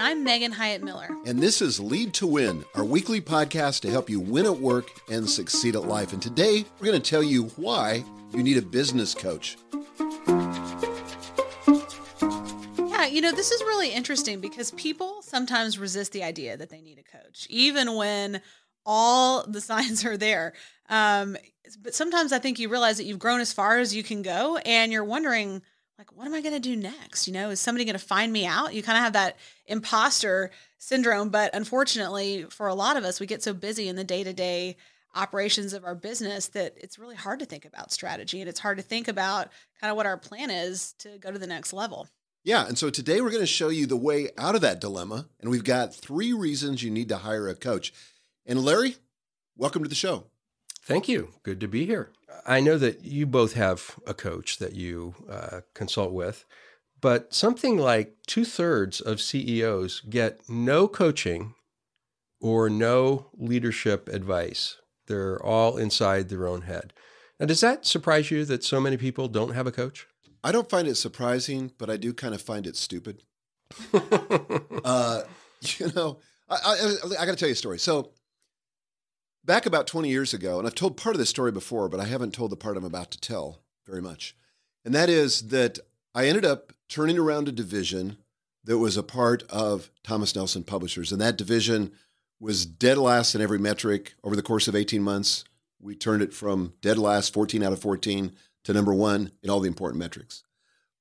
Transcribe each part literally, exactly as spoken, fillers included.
I'm Megan Hyatt Miller. And this is Lead to Win, our weekly podcast to help you win at work and succeed at life. And today, we're going to tell you why you need a business coach. Yeah, you know, this is really interesting because people sometimes resist the idea that they need a coach, even when all the signs are there. Um, but sometimes I think you realize that you've grown as far as you can go and you're wondering, like, what am I going to do next? You know, is somebody going to find me out? You kind of have that imposter syndrome. But unfortunately, for a lot of us, we get so busy in the day-to-day operations of our business that it's really hard to think about strategy. And it's hard to think about kind of what our plan is to go to the next level. Yeah. And so today we're going to show you the way out of that dilemma. And we've got three reasons you need to hire a coach. And Larry, welcome to the show. Thank you. Good to be here. I know that you both have a coach that you uh, consult with, but something like two-thirds of C E Os get no coaching or no leadership advice. They're all inside their own head. Now, does that surprise you that so many people don't have a coach? I don't find it surprising, but I do kind of find it stupid. uh, you know, I, I, I got to tell you a story. So back about twenty years ago, and I've told part of this story before, but I haven't told the part I'm about to tell very much. And that is that I ended up turning around a division that was a part of Thomas Nelson Publishers. And that division was dead last in every metric. Over the course of eighteen months, we turned it from dead last, fourteen out of fourteen, to number one in all the important metrics.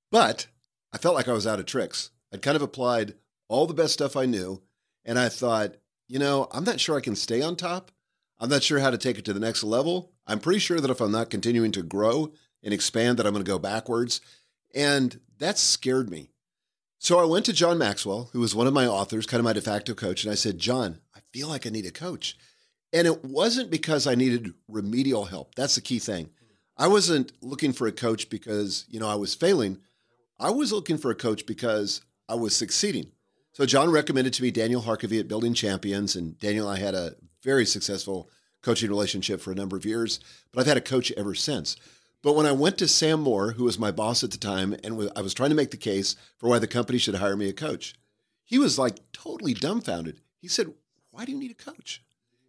But I felt like I was out of tricks. I'd kind of applied all the best stuff I knew. And I thought, you know, I'm not sure I can stay on top. I'm not sure how to take it to the next level. I'm pretty sure that if I'm not continuing to grow and expand, that I'm going to go backwards. And that scared me. So I went to John Maxwell, who was one of my authors, kind of my de facto coach. And I said, John, I feel like I need a coach. And it wasn't because I needed remedial help. That's the key thing. I wasn't looking for a coach because, you know, I was failing. I was looking for a coach because I was succeeding. So John recommended to me Daniel Harkavy at Building Champions. And Daniel and I had a very successful coaching relationship for a number of years, but I've had a coach ever since. But when I went to Sam Moore, who was my boss at the time, and I was trying to make the case for why the company should hire me a coach, he was like totally dumbfounded. He said, why do you need a coach?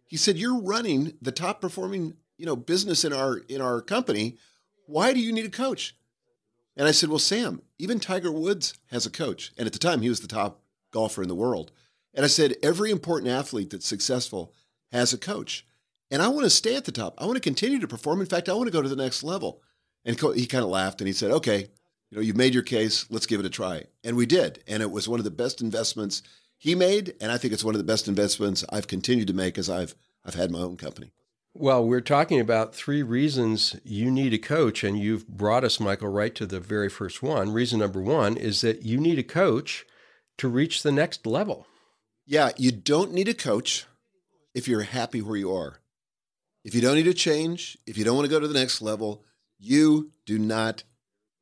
He said, you're running the top performing, you know, business in our, in our company. Why do you need a coach? And I said, well, Sam, even Tiger Woods has a coach. And at the time he was the top golfer in the world. And I said, every important athlete that's successful has a coach. And I want to stay at the top. I want to continue to perform. In fact, I want to go to the next level. And co- he kind of laughed and he said, okay, you know, you've made your case. Let's give it a try. And we did. And it was one of the best investments he made, and I think it's one of the best investments I've continued to make as I've I've had my own company. Well, we're talking about three reasons you need a coach, and you've brought us, Michael, right to the very first one. Reason number one is that you need a coach to reach the next level. Yeah, you don't need a coach if you're happy where you are. If you don't need to change, if you don't want to go to the next level, you do not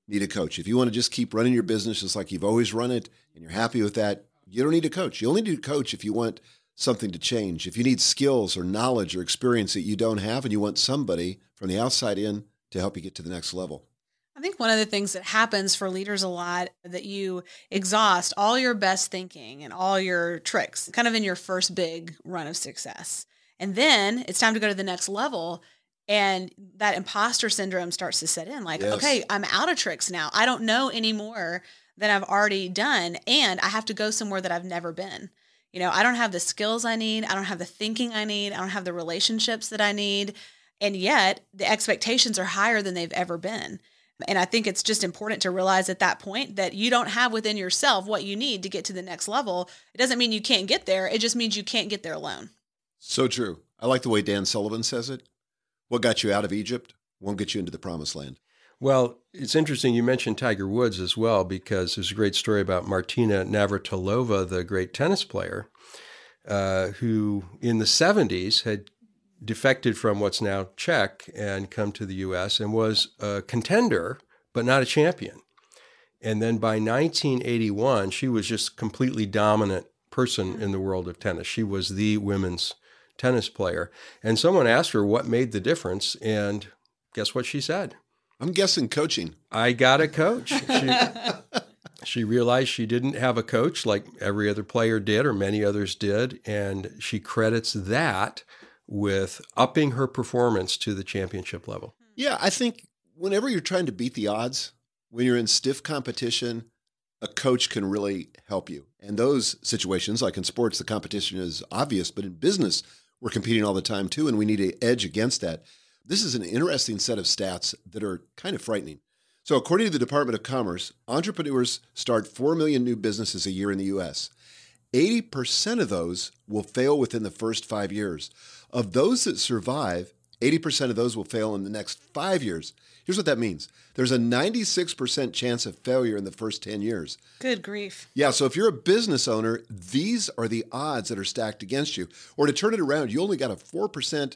need a coach. If you want to just keep running your business just like you've always run it and you're happy with that, you don't need a coach. You only need a coach if you want something to change. If you need skills or knowledge or experience that you don't have and you want somebody from the outside in to help you get to the next level. I think one of the things that happens for leaders a lot that you exhaust all your best thinking and all your tricks kind of in your first big run of success. And then it's time to go to the next level. And that imposter syndrome starts to set in like, yes. Okay, I'm out of tricks now. I don't know any more than I've already done. And I have to go somewhere that I've never been. You know, I don't have the skills I need. I don't have the thinking I need. I don't have the relationships that I need. And yet the expectations are higher than they've ever been. And I think it's just important to realize at that point that you don't have within yourself what you need to get to the next level. It doesn't mean you can't get there. It just means you can't get there alone. So true. I like the way Dan Sullivan says it. What got you out of Egypt won't get you into the promised land. Well, it's interesting you mentioned Tiger Woods as well, because there's a great story about Martina Navratilova, the great tennis player, uh, who in the seventies had defected from what's now Czech and come to the U S and was a contender, but not a champion. And then by nineteen eighty-one, she was just a completely dominant person in the world of tennis. She was the women's tennis player. And someone asked her what made the difference. And guess what she said? I'm guessing coaching. I got a coach. She, she realized she didn't have a coach like every other player did or many others did. And she credits that with upping her performance to the championship level. Yeah, I think whenever you're trying to beat the odds, when you're in stiff competition, a coach can really help you. And those situations, like in sports, the competition is obvious, but in business, we're competing all the time too, and we need an edge against that. This is an interesting set of stats that are kind of frightening. So according to the Department of Commerce, entrepreneurs start four million new businesses a year in the U S eighty percent of those will fail within the first five years. Of those that survive, eighty percent of those will fail in the next five years. Here's what that means. There's a ninety-six percent chance of failure in the first ten years. Good grief. Yeah, so if you're a business owner, these are the odds that are stacked against you. Or to turn it around, you only got a four percent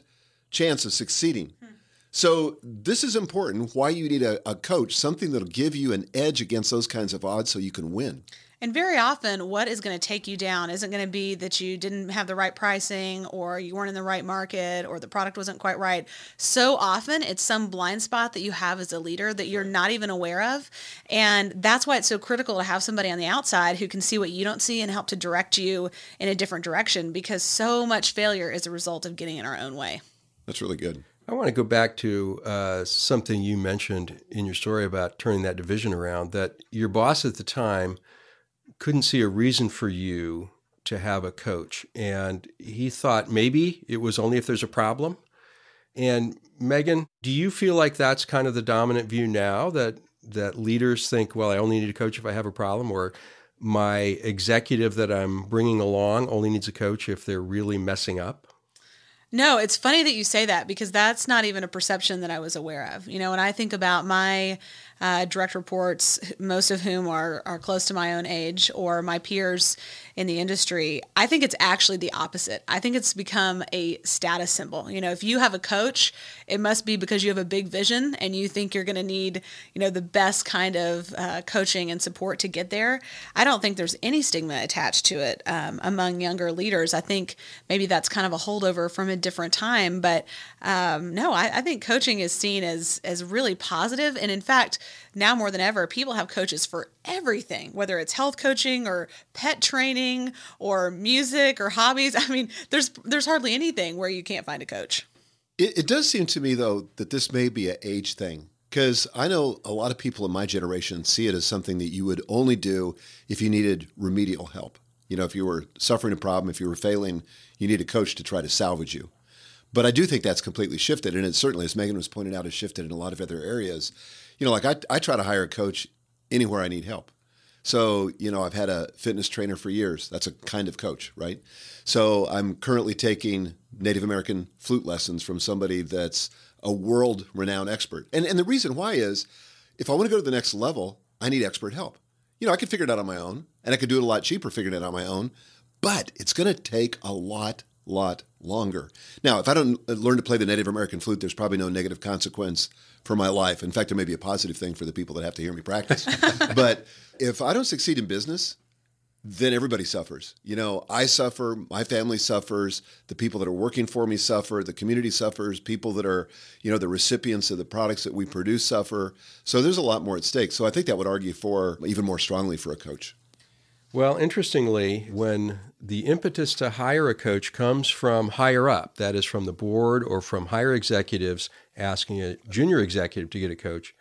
chance of succeeding. Hmm. So this is important, why you need a, a coach, something that'll give you an edge against those kinds of odds so you can win. And very often, what is going to take you down isn't going to be that you didn't have the right pricing or you weren't in the right market or the product wasn't quite right. So often, it's some blind spot that you have as a leader that you're not even aware of. And that's why it's so critical to have somebody on the outside who can see what you don't see and help to direct you in a different direction, because so much failure is a result of getting in our own way. That's really good. I want to go back to uh, something you mentioned in your story about turning that division around, that your boss at the time couldn't see a reason for you to have a coach. And he thought maybe it was only if there's a problem. And Megan, do you feel like that's kind of the dominant view now, that that leaders think, well, I only need a coach if I have a problem, or my executive that I'm bringing along only needs a coach if they're really messing up? No, it's funny that you say that, because that's not even a perception that I was aware of. You know, when I think about my uh, direct reports, most of whom are, are close to my own age or my peers in the industry, I think it's actually the opposite. I think it's become a status symbol. You know, if you have a coach, it must be because you have a big vision and you think you're going to need, you know, the best kind of uh, coaching and support to get there. I don't think there's any stigma attached to it um, among younger leaders. I think maybe that's kind of a holdover from a different time, but um, no, I, I think coaching is seen as as really positive. And in fact, now more than ever, people have coaches for everything, whether it's health coaching or pet training or music or hobbies. I mean, there's there's hardly anything where you can't find a coach. It, it does seem to me, though, that this may be an age thing, because I know a lot of people in my generation see it as something that you would only do if you needed remedial help. You know, if you were suffering a problem, if you were failing, you need a coach to try to salvage you. But I do think that's completely shifted. And it certainly, as Megan was pointing out, has shifted in a lot of other areas. You know, like I, I try to hire a coach anywhere I need help. So, you know, I've had a fitness trainer for years. That's a kind of coach, right? So I'm currently taking Native American flute lessons from somebody that's a world-renowned expert. And and the reason why is, if I want to go to the next level, I need expert help. You know, I could figure it out on my own, and I could do it a lot cheaper figuring it out on my own, but it's going to take a lot, lot longer. Now, if I don't learn to play the Native American flute, there's probably no negative consequence for my life. In fact, it may be a positive thing for the people that have to hear me practice. But if I don't succeed in business, then everybody suffers. You know, I suffer, my family suffers, the people that are working for me suffer, the community suffers, people that are, you know, the recipients of the products that we produce suffer. So there's a lot more at stake. So I think that would argue for even more strongly for a coach. Well, interestingly, when the impetus to hire a coach comes from higher up, that is from the board or from higher executives asking a junior executive to get a coach,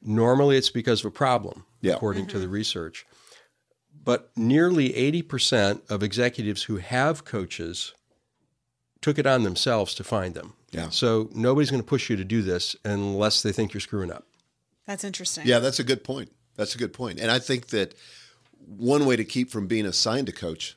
normally it's because of a problem, yeah. according mm-hmm. to the research. But nearly eighty percent of executives who have coaches took it on themselves to find them. Yeah. So nobody's going to push you to do this unless they think you're screwing up. That's interesting. Yeah, that's a good point. That's a good point. And I think that one way to keep from being assigned a coach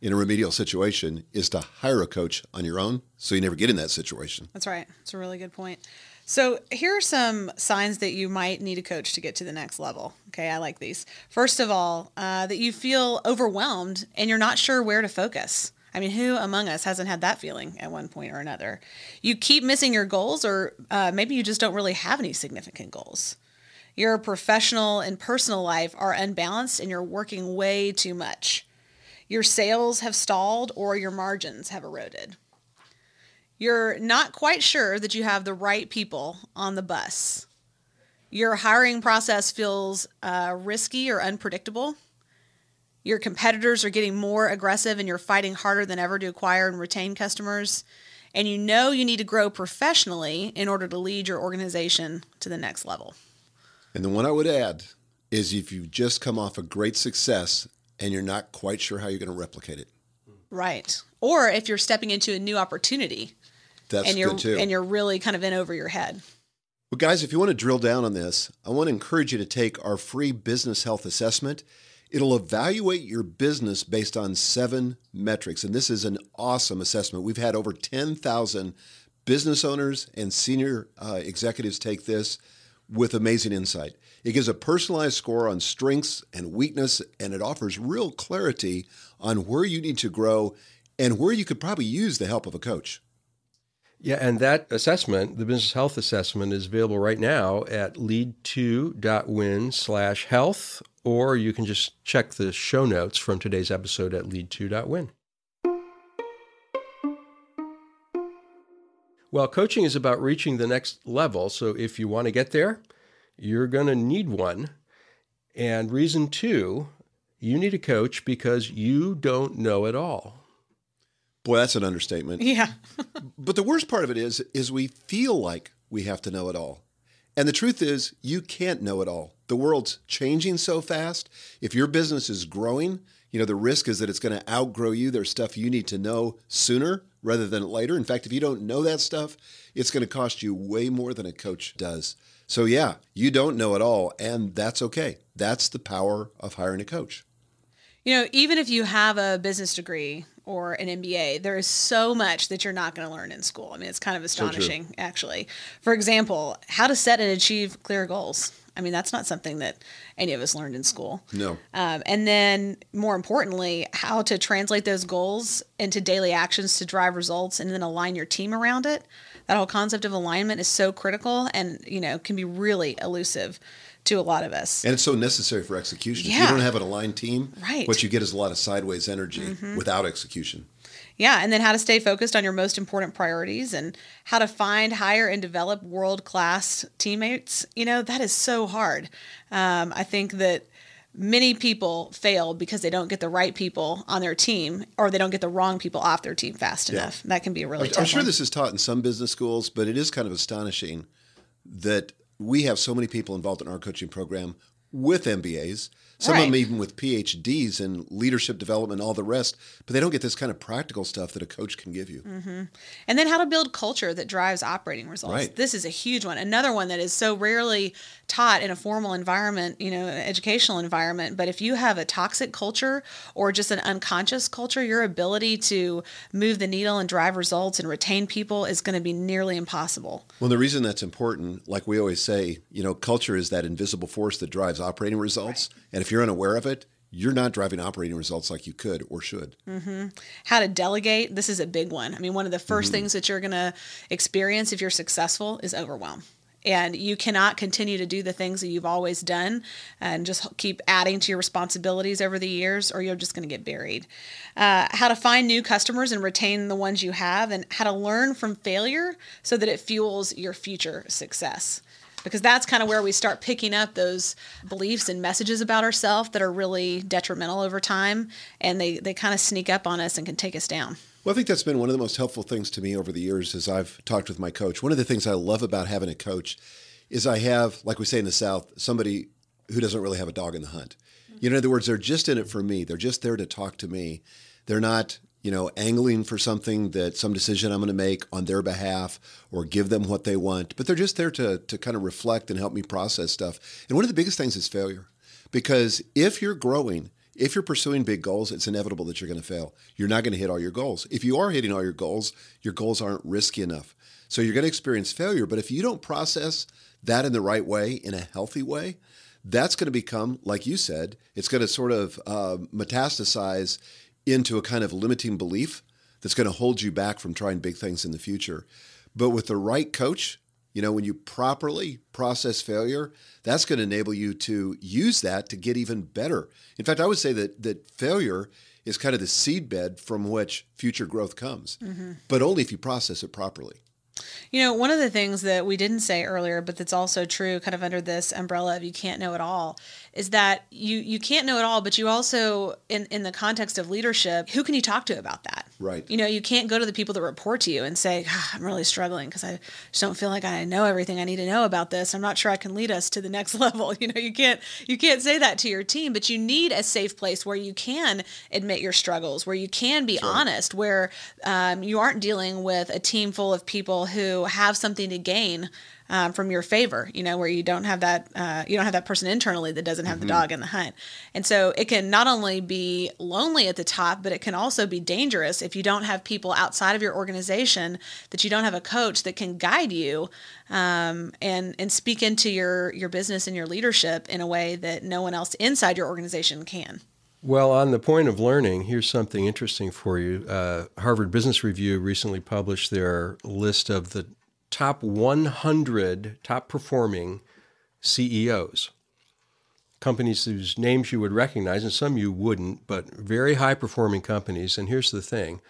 in a remedial situation is to hire a coach on your own so you never get in that situation. That's right. That's a really good point. So here are some signs that you might need a coach to get to the next level. Okay, I like these. First of all, uh, that you feel overwhelmed and you're not sure where to focus. I mean, who among us hasn't had that feeling at one point or another? You keep missing your goals, or uh, maybe you just don't really have any significant goals. Your professional and personal life are unbalanced and you're working way too much. Your sales have stalled or your margins have eroded. You're not quite sure that you have the right people on the bus. Your hiring process feels uh, risky or unpredictable. Your competitors are getting more aggressive and you're fighting harder than ever to acquire and retain customers. And you know you need to grow professionally in order to lead your organization to the next level. And the one I would add is if you've just come off a great success and you're not quite sure how you're going to replicate it. Right. Or if you're stepping into a new opportunity. That's and you're, good too. And you're really kind of in over your head. Well, guys, if you want to drill down on this, I want to encourage you to take our free business health assessment. It'll evaluate your business based on seven metrics. And this is an awesome assessment. We've had over ten thousand business owners and senior uh, executives take this with amazing insight. It gives a personalized score on strengths and weakness, and it offers real clarity on where you need to grow and where you could probably use the help of a coach. Yeah, and that assessment, the business health assessment, is available right now at lead two dot win slash health, or you can just check the show notes from today's episode at lead two dot win. Well, coaching is about reaching the next level, so if you want to get there, you're going to need one. And reason two, you need a coach because you don't know it all. Boy, that's an understatement. Yeah. But the worst part of it is, is we feel like we have to know it all. And the truth is, you can't know it all. The world's changing so fast. If your business is growing, you know, the risk is that it's going to outgrow you. There's stuff you need to know sooner rather than later. In fact, if you don't know that stuff, it's going to cost you way more than a coach does. So yeah, you don't know it all, and that's okay. That's the power of hiring a coach. You know, even if you have a business degree or an M B A, there is so much that you're not going to learn in school. I mean, it's kind of astonishing, so actually. For example, how to set and achieve clear goals. I mean, that's not something that any of us learned in school. No. Um, and then more importantly, how to translate those goals into daily actions to drive results and then align your team around it. That whole concept of alignment is so critical and, you know, can be really elusive to a lot of us. And it's so necessary for execution. Yeah. If you don't have an aligned team, right, what you get is a lot of sideways energy mm-hmm. without execution. Yeah. And then how to stay focused on your most important priorities and how to find, hire, and develop world-class teammates. You know, that is so hard. Um, I think that many people fail because they don't get the right people on their team, or they don't get the wrong people off their team fast yeah. enough. That can be a really I'm, tough I'm sure one. This is taught in some business schools, but it is kind of astonishing that we have so many people involved in our coaching program with M B As. Some right. of them even with P H Ds in leadership development, all the rest, but they don't get this kind of practical stuff that a coach can give you. Mm-hmm. And then how to build culture that drives operating results. Right. This is a huge one. Another one that is so rarely taught in a formal environment, you know, an educational environment. But if you have a toxic culture or just an unconscious culture, your ability to move the needle and drive results and retain people is going to be nearly impossible. Well, the reason that's important, like we always say, you know, culture is that invisible force that drives operating results. Right. And if you're unaware of it, you're not driving operating results like you could or should. Mm-hmm. How to delegate. This is a big one. I mean, one of the first mm-hmm. things that you're going to experience if you're successful is overwhelm. And you cannot continue to do the things that you've always done and just keep adding to your responsibilities over the years, or you're just going to get buried. Uh, how to find new customers and retain the ones you have, and how to learn from failure so that it fuels your future success. Because that's kind of where we start picking up those beliefs and messages about ourselves that are really detrimental over time. And they, they kind of sneak up on us and can take us down. Well, I think that's been one of the most helpful things to me over the years as I've talked with my coach. One of the things I love about having a coach is I have, like we say in the South, somebody who doesn't really have a dog in the hunt. You know, in other words, they're just in it for me. They're just there to talk to me. They're not, you know, angling for something that some decision I'm going to make on their behalf or give them what they want, but they're just there to to kind of reflect and help me process stuff. And one of the biggest things is failure, because if you're growing, if you're pursuing big goals, it's inevitable that you're going to fail. You're not going to hit all your goals. If you are hitting all your goals, your goals aren't risky enough. So you're going to experience failure, but if you don't process that in the right way, in a healthy way, that's going to become, like you said, it's going to sort of uh, metastasize into a kind of limiting belief that's going to hold you back from trying big things in the future. But with the right coach, you know, when you properly process failure, that's going to enable you to use that to get even better. In fact, I would say that that failure is kind of the seedbed from which future growth comes, mm-hmm. but only if you process it properly. You know, one of the things that we didn't say earlier, but that's also true kind of under this umbrella of you can't know it all, is that you, you can't know it all, but you also, in, in the context of leadership, who can you talk to about that? Right. You know, you can't go to the people that report to you and say, ah, I'm really struggling because I just don't feel like I know everything I need to know about this. I'm not sure I can lead us to the next level. You know, you can't, you can't say that to your team, but you need a safe place where you can admit your struggles, where you can be sure. honest, where um, you aren't dealing with a team full of people who have something to gain um, from your favor, you know, where you don't have that, uh, you don't have that person internally that doesn't have mm-hmm. the dog in the hunt. And so it can not only be lonely at the top, but it can also be dangerous if you don't have people outside of your organization, that you don't have a coach that can guide you um, and, and speak into your, your business and your leadership in a way that no one else inside your organization can. Well, on the point of learning, here's something interesting for you. Uh, Harvard Business Review recently published their list of the top one hundred top-performing C E Os, companies whose names you would recognize, and some you wouldn't, but very high-performing companies. And here's the thing,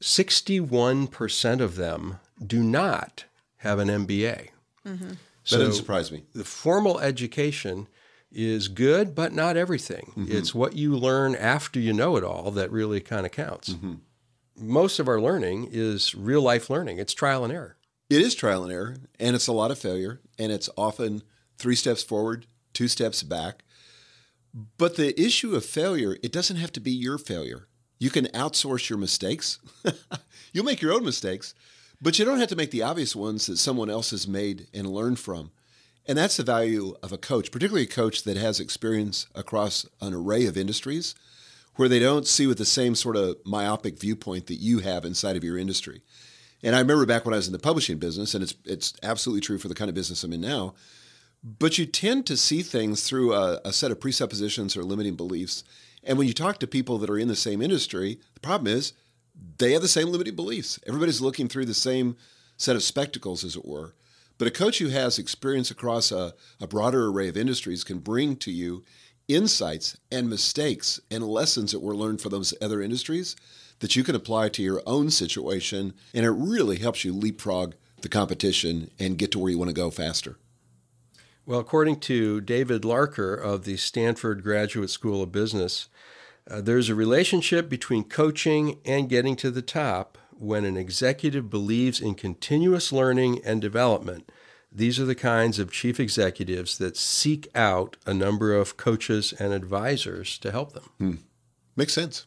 sixty-one percent of them do not have an M B A. Mm-hmm. So that didn't surprise me. The formal education is good, but not everything. Mm-hmm. It's what you learn after you know it all that really kind of counts. Mm-hmm. Most of our learning is real life learning. It's trial and error. It is trial and error, and it's a lot of failure, and it's often three steps forward, two steps back. But the issue of failure, it doesn't have to be your failure. You can outsource your mistakes. You'll make your own mistakes, but you don't have to make the obvious ones that someone else has made and learned from. And that's the value of a coach, particularly a coach that has experience across an array of industries where they don't see with the same sort of myopic viewpoint that you have inside of your industry. And I remember back when I was in the publishing business, and it's it's absolutely true for the kind of business I'm in now, but you tend to see things through a, a set of presuppositions or limiting beliefs. And when you talk to people that are in the same industry, the problem is they have the same limiting beliefs. Everybody's looking through the same set of spectacles, as it were. But a coach who has experience across a, a broader array of industries can bring to you insights and mistakes and lessons that were learned from those other industries that you can apply to your own situation. And it really helps you leapfrog the competition and get to where you want to go faster. Well, according to David Larker of the Stanford Graduate School of Business, uh, there's a relationship between coaching and getting to the top. When an executive believes in continuous learning and development, These are the kinds of chief executives that seek out a number of coaches and advisors to help them. Hmm. Makes sense.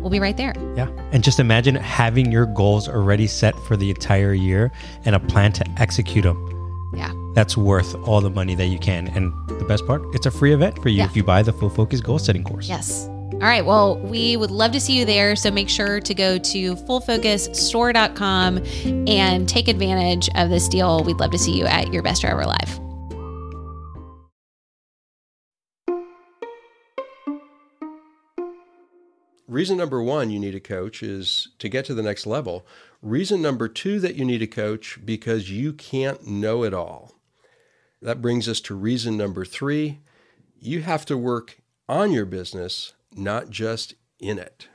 we'll be right there. Yeah. And just imagine having your goals already set for the entire year and a plan to execute them. Yeah. That's worth all the money that you can. And the best part, it's a free event for you yeah. if you buy the Full Focus Goal Setting course. Yes. All right. Well, we would love to see you there. So make sure to go to full focus store dot com and take advantage of this deal. We'd love to see you at your best driver live. Reason number one you need a coach is to get to the next level. Reason number two that you need a coach because you can't know it all. That brings us to reason number three. You have to work on your business, not just in it.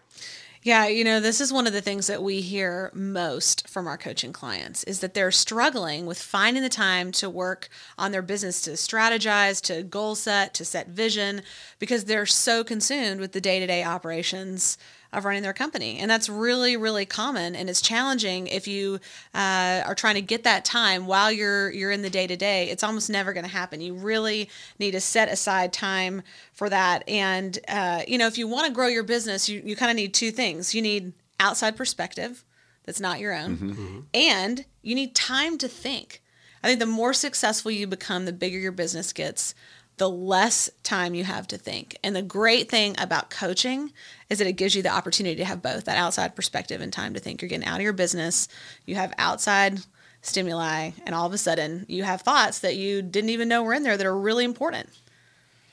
Yeah, you know, this is one of the things that we hear most from our coaching clients is that they're struggling with finding the time to work on their business, to strategize, to goal set, to set vision, because they're so consumed with the day-to-day operations of running their company. And that's really, really common. And it's challenging if you uh, are trying to get that time while you're you're in the day-to-day. It's almost never going to happen. You really need to set aside time for that. And, uh, you know, if you want to grow your business, you, you kind of need two things. You need outside perspective that's not your own. Mm-hmm. And you need time to think. I think the more successful you become, the bigger your business gets, the less time you have to think. And the great thing about coaching is that it gives you the opportunity to have both that outside perspective and time to think. You're getting out of your business. You have outside stimuli. And all of a sudden you have thoughts that you didn't even know were in there that are really important.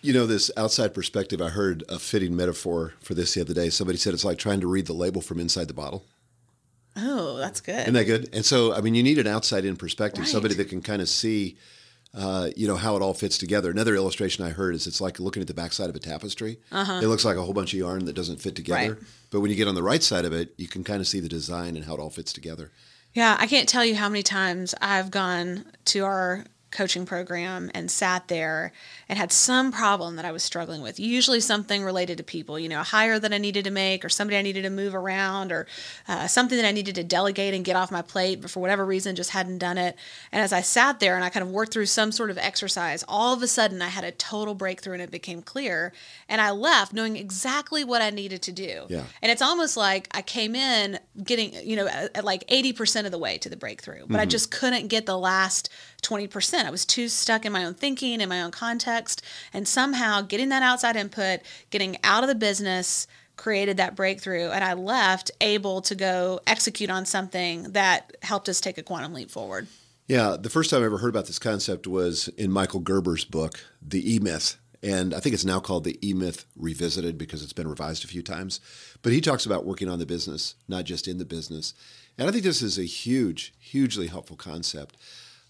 You know, this outside perspective, I heard a fitting metaphor for this the other day. Somebody said it's like trying to read the label from inside the bottle. Oh, that's good. Isn't that good? And so, I mean, you need an outside-in perspective, right. Somebody that can kind of see Uh, you know, how it all fits together. Another illustration I heard is it's like looking at the backside of a tapestry. Uh-huh. It looks like a whole bunch of yarn that doesn't fit together. Right. But when you get on the right side of it, you can kind of see the design and how it all fits together. Yeah, I can't tell you how many times I've gone to our coaching program and sat there and had some problem that I was struggling with, usually something related to people, you know, a hire that I needed to make or somebody I needed to move around or uh, something that I needed to delegate and get off my plate, but for whatever reason just hadn't done it. And as I sat there and I kind of worked through some sort of exercise, all of a sudden I had a total breakthrough and it became clear. And I left knowing exactly what I needed to do. Yeah. And it's almost like I came in getting, you know, at like eighty percent of the way to the breakthrough, but mm-hmm. I just couldn't get the last twenty percent. I was too stuck in my own thinking, in my own context, and somehow getting that outside input, getting out of the business created that breakthrough. And I left able to go execute on something that helped us take a quantum leap forward. Yeah. The first time I ever heard about this concept was in Michael Gerber's book, The E-Myth. And I think it's now called The E-Myth Revisited because it's been revised a few times. But he talks about working on the business, not just in the business. And I think this is a huge, hugely helpful concept.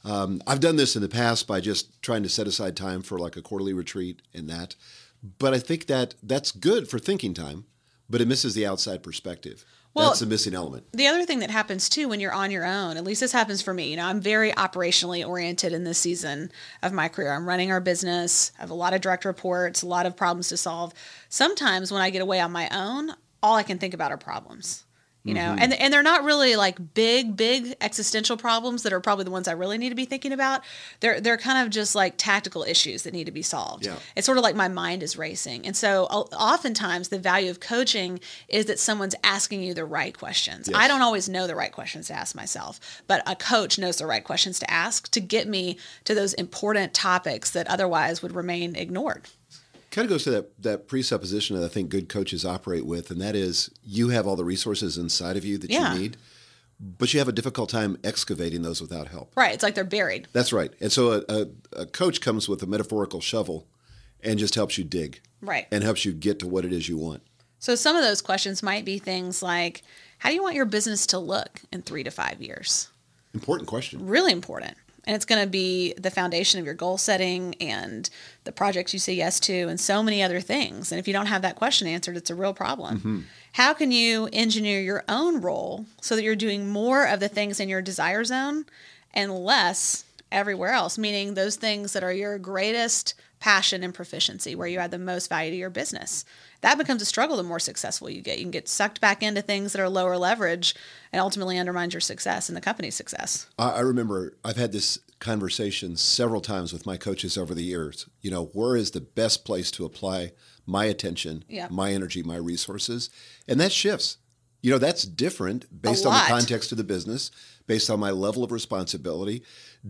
Um, I've done this in the past by just trying to set aside time for like a quarterly retreat and that. But I think that that's good for thinking time, but it misses the outside perspective. Well, that's the missing element. The other thing that happens too when you're on your own, at least this happens for me, you know, I'm very operationally oriented in this season of my career. I'm running our business. I have a lot of direct reports, a lot of problems to solve. Sometimes when I get away on my own, all I can think about are problems, you mm-hmm. know, and and they're not really like big, big existential problems that are probably the ones I really need to be thinking about. They're, they're kind of just like tactical issues that need to be solved. Yeah. It's sort of like my mind is racing. And so oftentimes the value of coaching is that someone's asking you the right questions. Yes. I don't always know the right questions to ask myself, but a coach knows the right questions to ask to get me to those important topics that otherwise would remain ignored. Kind of goes to that, that presupposition that I think good coaches operate with, and that is you have all the resources inside of you that yeah. you need, but you have a difficult time excavating those without help. Right. It's like they're buried. That's right. And so a, a, a coach comes with a metaphorical shovel and just helps you dig. Right. And helps you get to what it is you want. So some of those questions might be things like, how do you want your business to look in three to five years? Important question. Really important. And it's going to be the foundation of your goal setting and the projects you say yes to and so many other things. And if you don't have that question answered, it's a real problem. Mm-hmm. How can you engineer your own role so that you're doing more of the things in your desire zone and less everywhere else, meaning those things that are your greatest passion and proficiency, where you add the most value to your business? That becomes a struggle the more successful you get. You can get sucked back into things that are lower leverage and ultimately undermines your success and the company's success. I remember I've had this conversation several times with my coaches over the years. You know, where is the best place to apply my attention, yeah. my energy, my resources? And that shifts. You know, that's different based on the context of the business, based on my level of responsibility,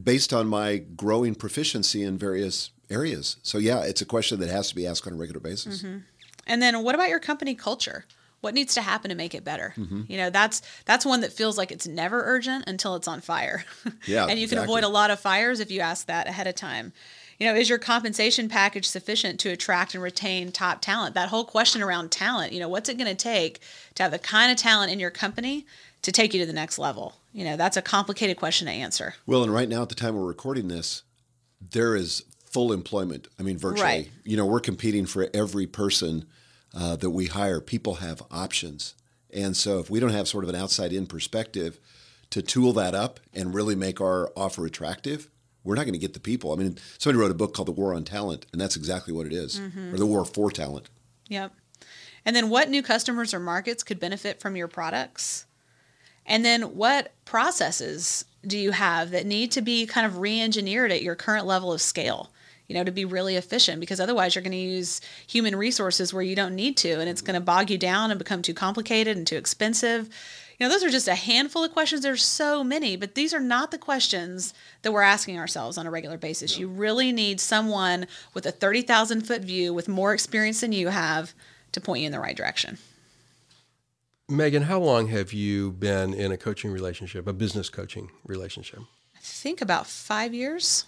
based on my growing proficiency in various areas. So yeah, it's a question that has to be asked on a regular basis. Mm-hmm. And then what about your company culture? What needs to happen to make it better? Mm-hmm. You know, that's that's one that feels like it's never urgent until it's on fire. Yeah, and you can exactly. avoid a lot of fires if you ask that ahead of time. You know, is your compensation package sufficient to attract and retain top talent? That whole question around talent, you know, what's it going to take to have the kind of talent in your company to take you to the next level? You know, that's a complicated question to answer. Well, and right now at the time we're recording this, there is full employment. I mean, virtually, right. you know, we're competing for every person uh, that we hire. People have options. And so if we don't have sort of an outside-in perspective to tool that up and really make our offer attractive, we're not going to get the people. I mean, somebody wrote a book called The War on Talent, and that's exactly what it is, mm-hmm. or The War for Talent. Yep. And then what new customers or markets could benefit from your products? And then what processes do you have that need to be kind of re-engineered at your current level of scale, you know, to be really efficient? Because otherwise you're going to use human resources where you don't need to, and it's going to bog you down and become too complicated and too expensive. You know, those are just a handful of questions. There's so many, but these are not the questions that we're asking ourselves on a regular basis. No. You really need someone with a thirty thousand foot view with more experience than you have to point you in the right direction. Megan, how long have you been in a coaching relationship, a business coaching relationship? I think about five years,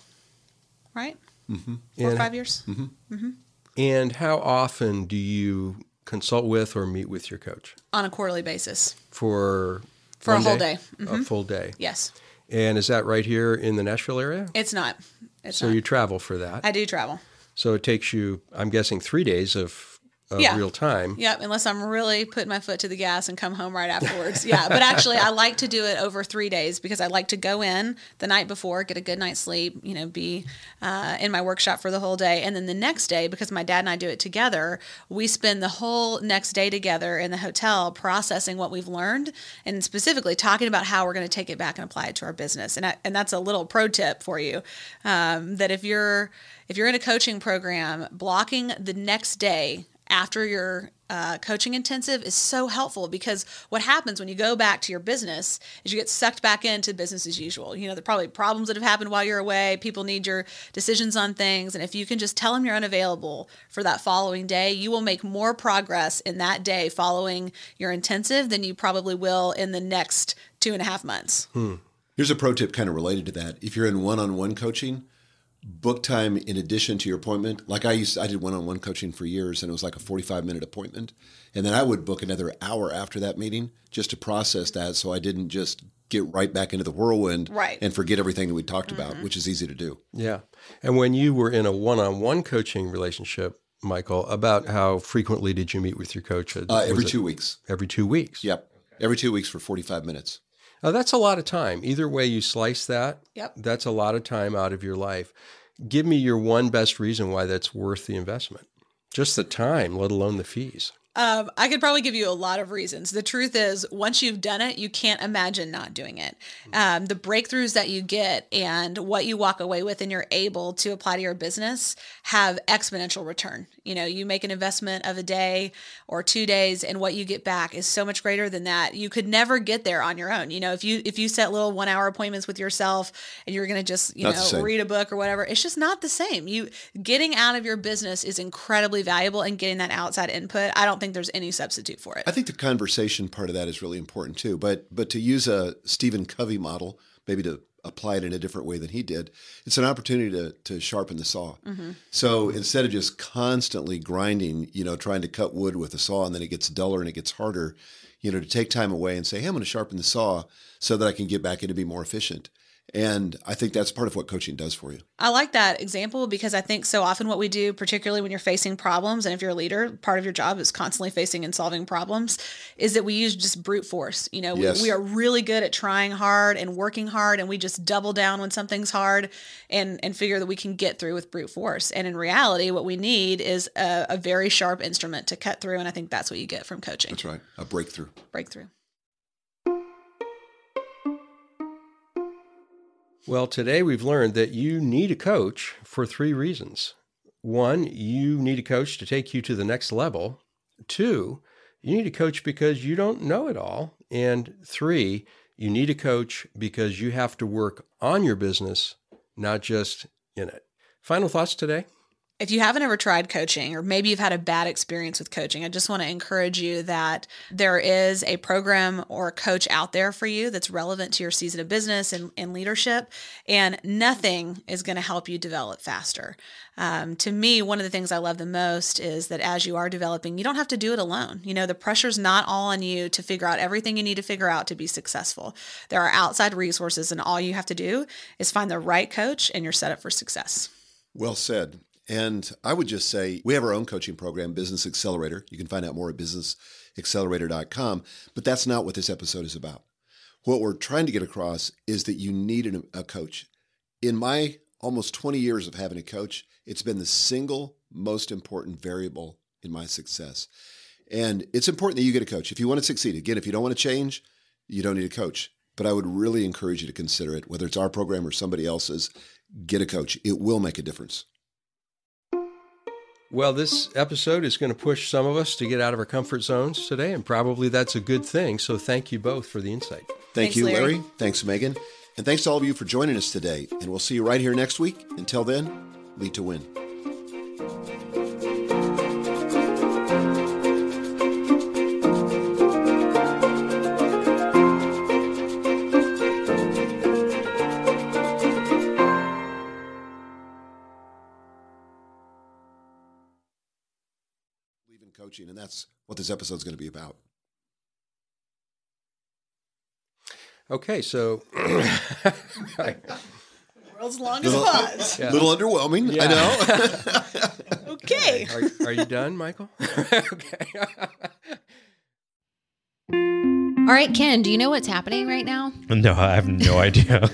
right? Mm-hmm. Four and, or five years. Mm-hmm. Mm-hmm. And how often do you consult with or meet with your coach? On a quarterly basis. For for a whole day. day. Mm-hmm. A full day. Yes. And is that right here in the Nashville area? It's not. It's so not. You travel for that? I do travel. So it takes you, I'm guessing, three days of, of yeah. real time. Yeah, unless I'm really putting my foot to the gas and come home right afterwards. Yeah, but actually I like to do it over three days because I like to go in the night before, get a good night's sleep, you know, be uh, in my workshop for the whole day. And then the next day, because my dad and I do it together, we spend the whole next day together in the hotel processing what we've learned and specifically talking about how we're going to take it back and apply it to our business. And I, and that's a little pro tip for you, um, that if you're, if you're in a coaching program, blocking the next day after your uh, coaching intensive is so helpful, because what happens when you go back to your business is you get sucked back into business as usual. You know, there are probably problems that have happened while you're away. People need your decisions on things. And if you can just tell them you're unavailable for that following day, you will make more progress in that day following your intensive than you probably will in the next two and a half months. Hmm. Here's a pro tip kind of related to that. If you're in one-on-one coaching, book time in addition to your appointment. Like I used to, I did one-on-one coaching for years, and it was like a forty-five minute appointment. And then I would book another hour after that meeting just to process that, so I didn't just get right back into the whirlwind right. and forget everything that we talked mm-hmm. about, which is easy to do. Yeah. And when you were in a one-on-one coaching relationship, Michael, about how frequently did you meet with your coach? Uh, every it, two weeks. Every two weeks. Yep. every two weeks for forty-five minutes. Now, that's a lot of time. Either way you slice that, yep. that's a lot of time out of your life. Give me your one best reason why that's worth the investment. Just the time, let alone the fees. Um, I could probably give you a lot of reasons. The truth is, once you've done it, you can't imagine not doing it. Um, the breakthroughs that you get and what you walk away with and you're able to apply to your business have exponential return. You know, you make an investment of a day or two days and what you get back is so much greater than that. You could never get there on your own. You know, if you if you set little one hour appointments with yourself and you're going to just, you not know, read a book or whatever, it's just not the same. You getting out of your business is incredibly valuable, and getting that outside input, I don't think there's any substitute for it. I think the conversation part of that is really important too, but but to use a Stephen Covey model, maybe to apply it in a different way than he did, it's an opportunity to to sharpen the saw. Mm-hmm. So instead of just constantly grinding, you know, trying to cut wood with a saw and then it gets duller and it gets harder, you know, to take time away and say, hey, I'm going to sharpen the saw so that I can get back in and be more efficient. And I think that's part of what coaching does for you. I like that example because I think so often what we do, particularly when you're facing problems, and if you're a leader, part of your job is constantly facing and solving problems, is that we use just brute force. You know, yes. we, we are really good at trying hard and working hard, and we just double down when something's hard and, and figure that we can get through with brute force. And in reality, what we need is a, a very sharp instrument to cut through. And I think that's what you get from coaching. That's right. A breakthrough. Breakthrough. Well, today we've learned that you need a coach for three reasons. One, you need a coach to take you to the next level. Two, you need a coach because you don't know it all. And three, you need a coach because you have to work on your business, not just in it. Final thoughts today? If you haven't ever tried coaching, or maybe you've had a bad experience with coaching, I just want to encourage you that there is a program or a coach out there for you that's relevant to your season of business and, and leadership, and nothing is going to help you develop faster. Um, to me, one of the things I love the most is that as you are developing, you don't have to do it alone. You know, the pressure's not all on you to figure out everything you need to figure out to be successful. There are outside resources, and all you have to do is find the right coach, and you're set up for success. Well said. And I would just say we have our own coaching program, Business Accelerator. You can find out more at business accelerator dot com, but that's not what this episode is about. What we're trying to get across is that you need a coach. In my almost twenty years of having a coach, it's been the single most important variable in my success. And it's important that you get a coach. If you want to succeed, again, if you don't want to change, you don't need a coach. But I would really encourage you to consider it, whether it's our program or somebody else's, get a coach. It will make a difference. Well, this episode is going to push some of us to get out of our comfort zones today, and probably that's a good thing. So thank you both for the insight. Thank thanks, you, Larry. Larry. Thanks, Megan. And thanks to all of you for joining us today. And we'll see you right here next week. Until then, lead to win. And that's what this episode is going to be about. Okay, so... right. World's longest little, pause. A yeah. little underwhelming, yeah. I know. Okay. Are, are you done, Michael? Okay. All right, Ken, do you know what's happening right now? No, I have no idea.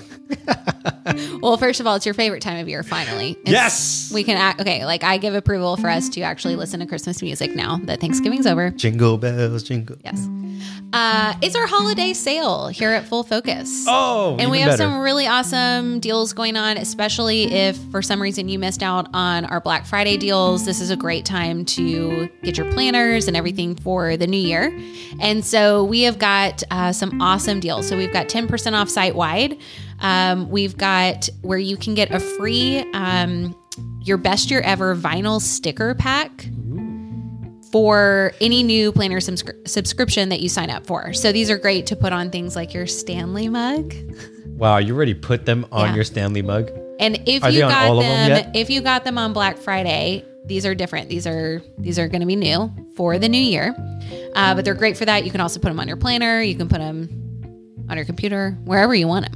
Well, first of all, it's your favorite time of year, finally. It's, yes! We can act, okay, like I give approval for us to actually listen to Christmas music now that Thanksgiving's over. Jingle bells, jingle bells. Yes. Uh, it's our holiday sale here at Full Focus. Oh, and we have better. some really awesome deals going on, especially if for some reason you missed out on our Black Friday deals. This is a great time to get your planners and everything for the new year. And so we have got uh, some awesome deals. So we've got ten percent off site-wide. Um, we've got where you can get a free um, Your Best Year Ever vinyl sticker pack for any new planner subscri- subscription that you sign up for. So these are great to put on things like your Stanley mug. Wow, you already put them on yeah. your Stanley mug? And if are you got them, them if you got them on Black Friday, these are different. These are these are going to be new for the new year. Uh, but they're great for that. You can also put them on your planner, you can put them on your computer, wherever you want them.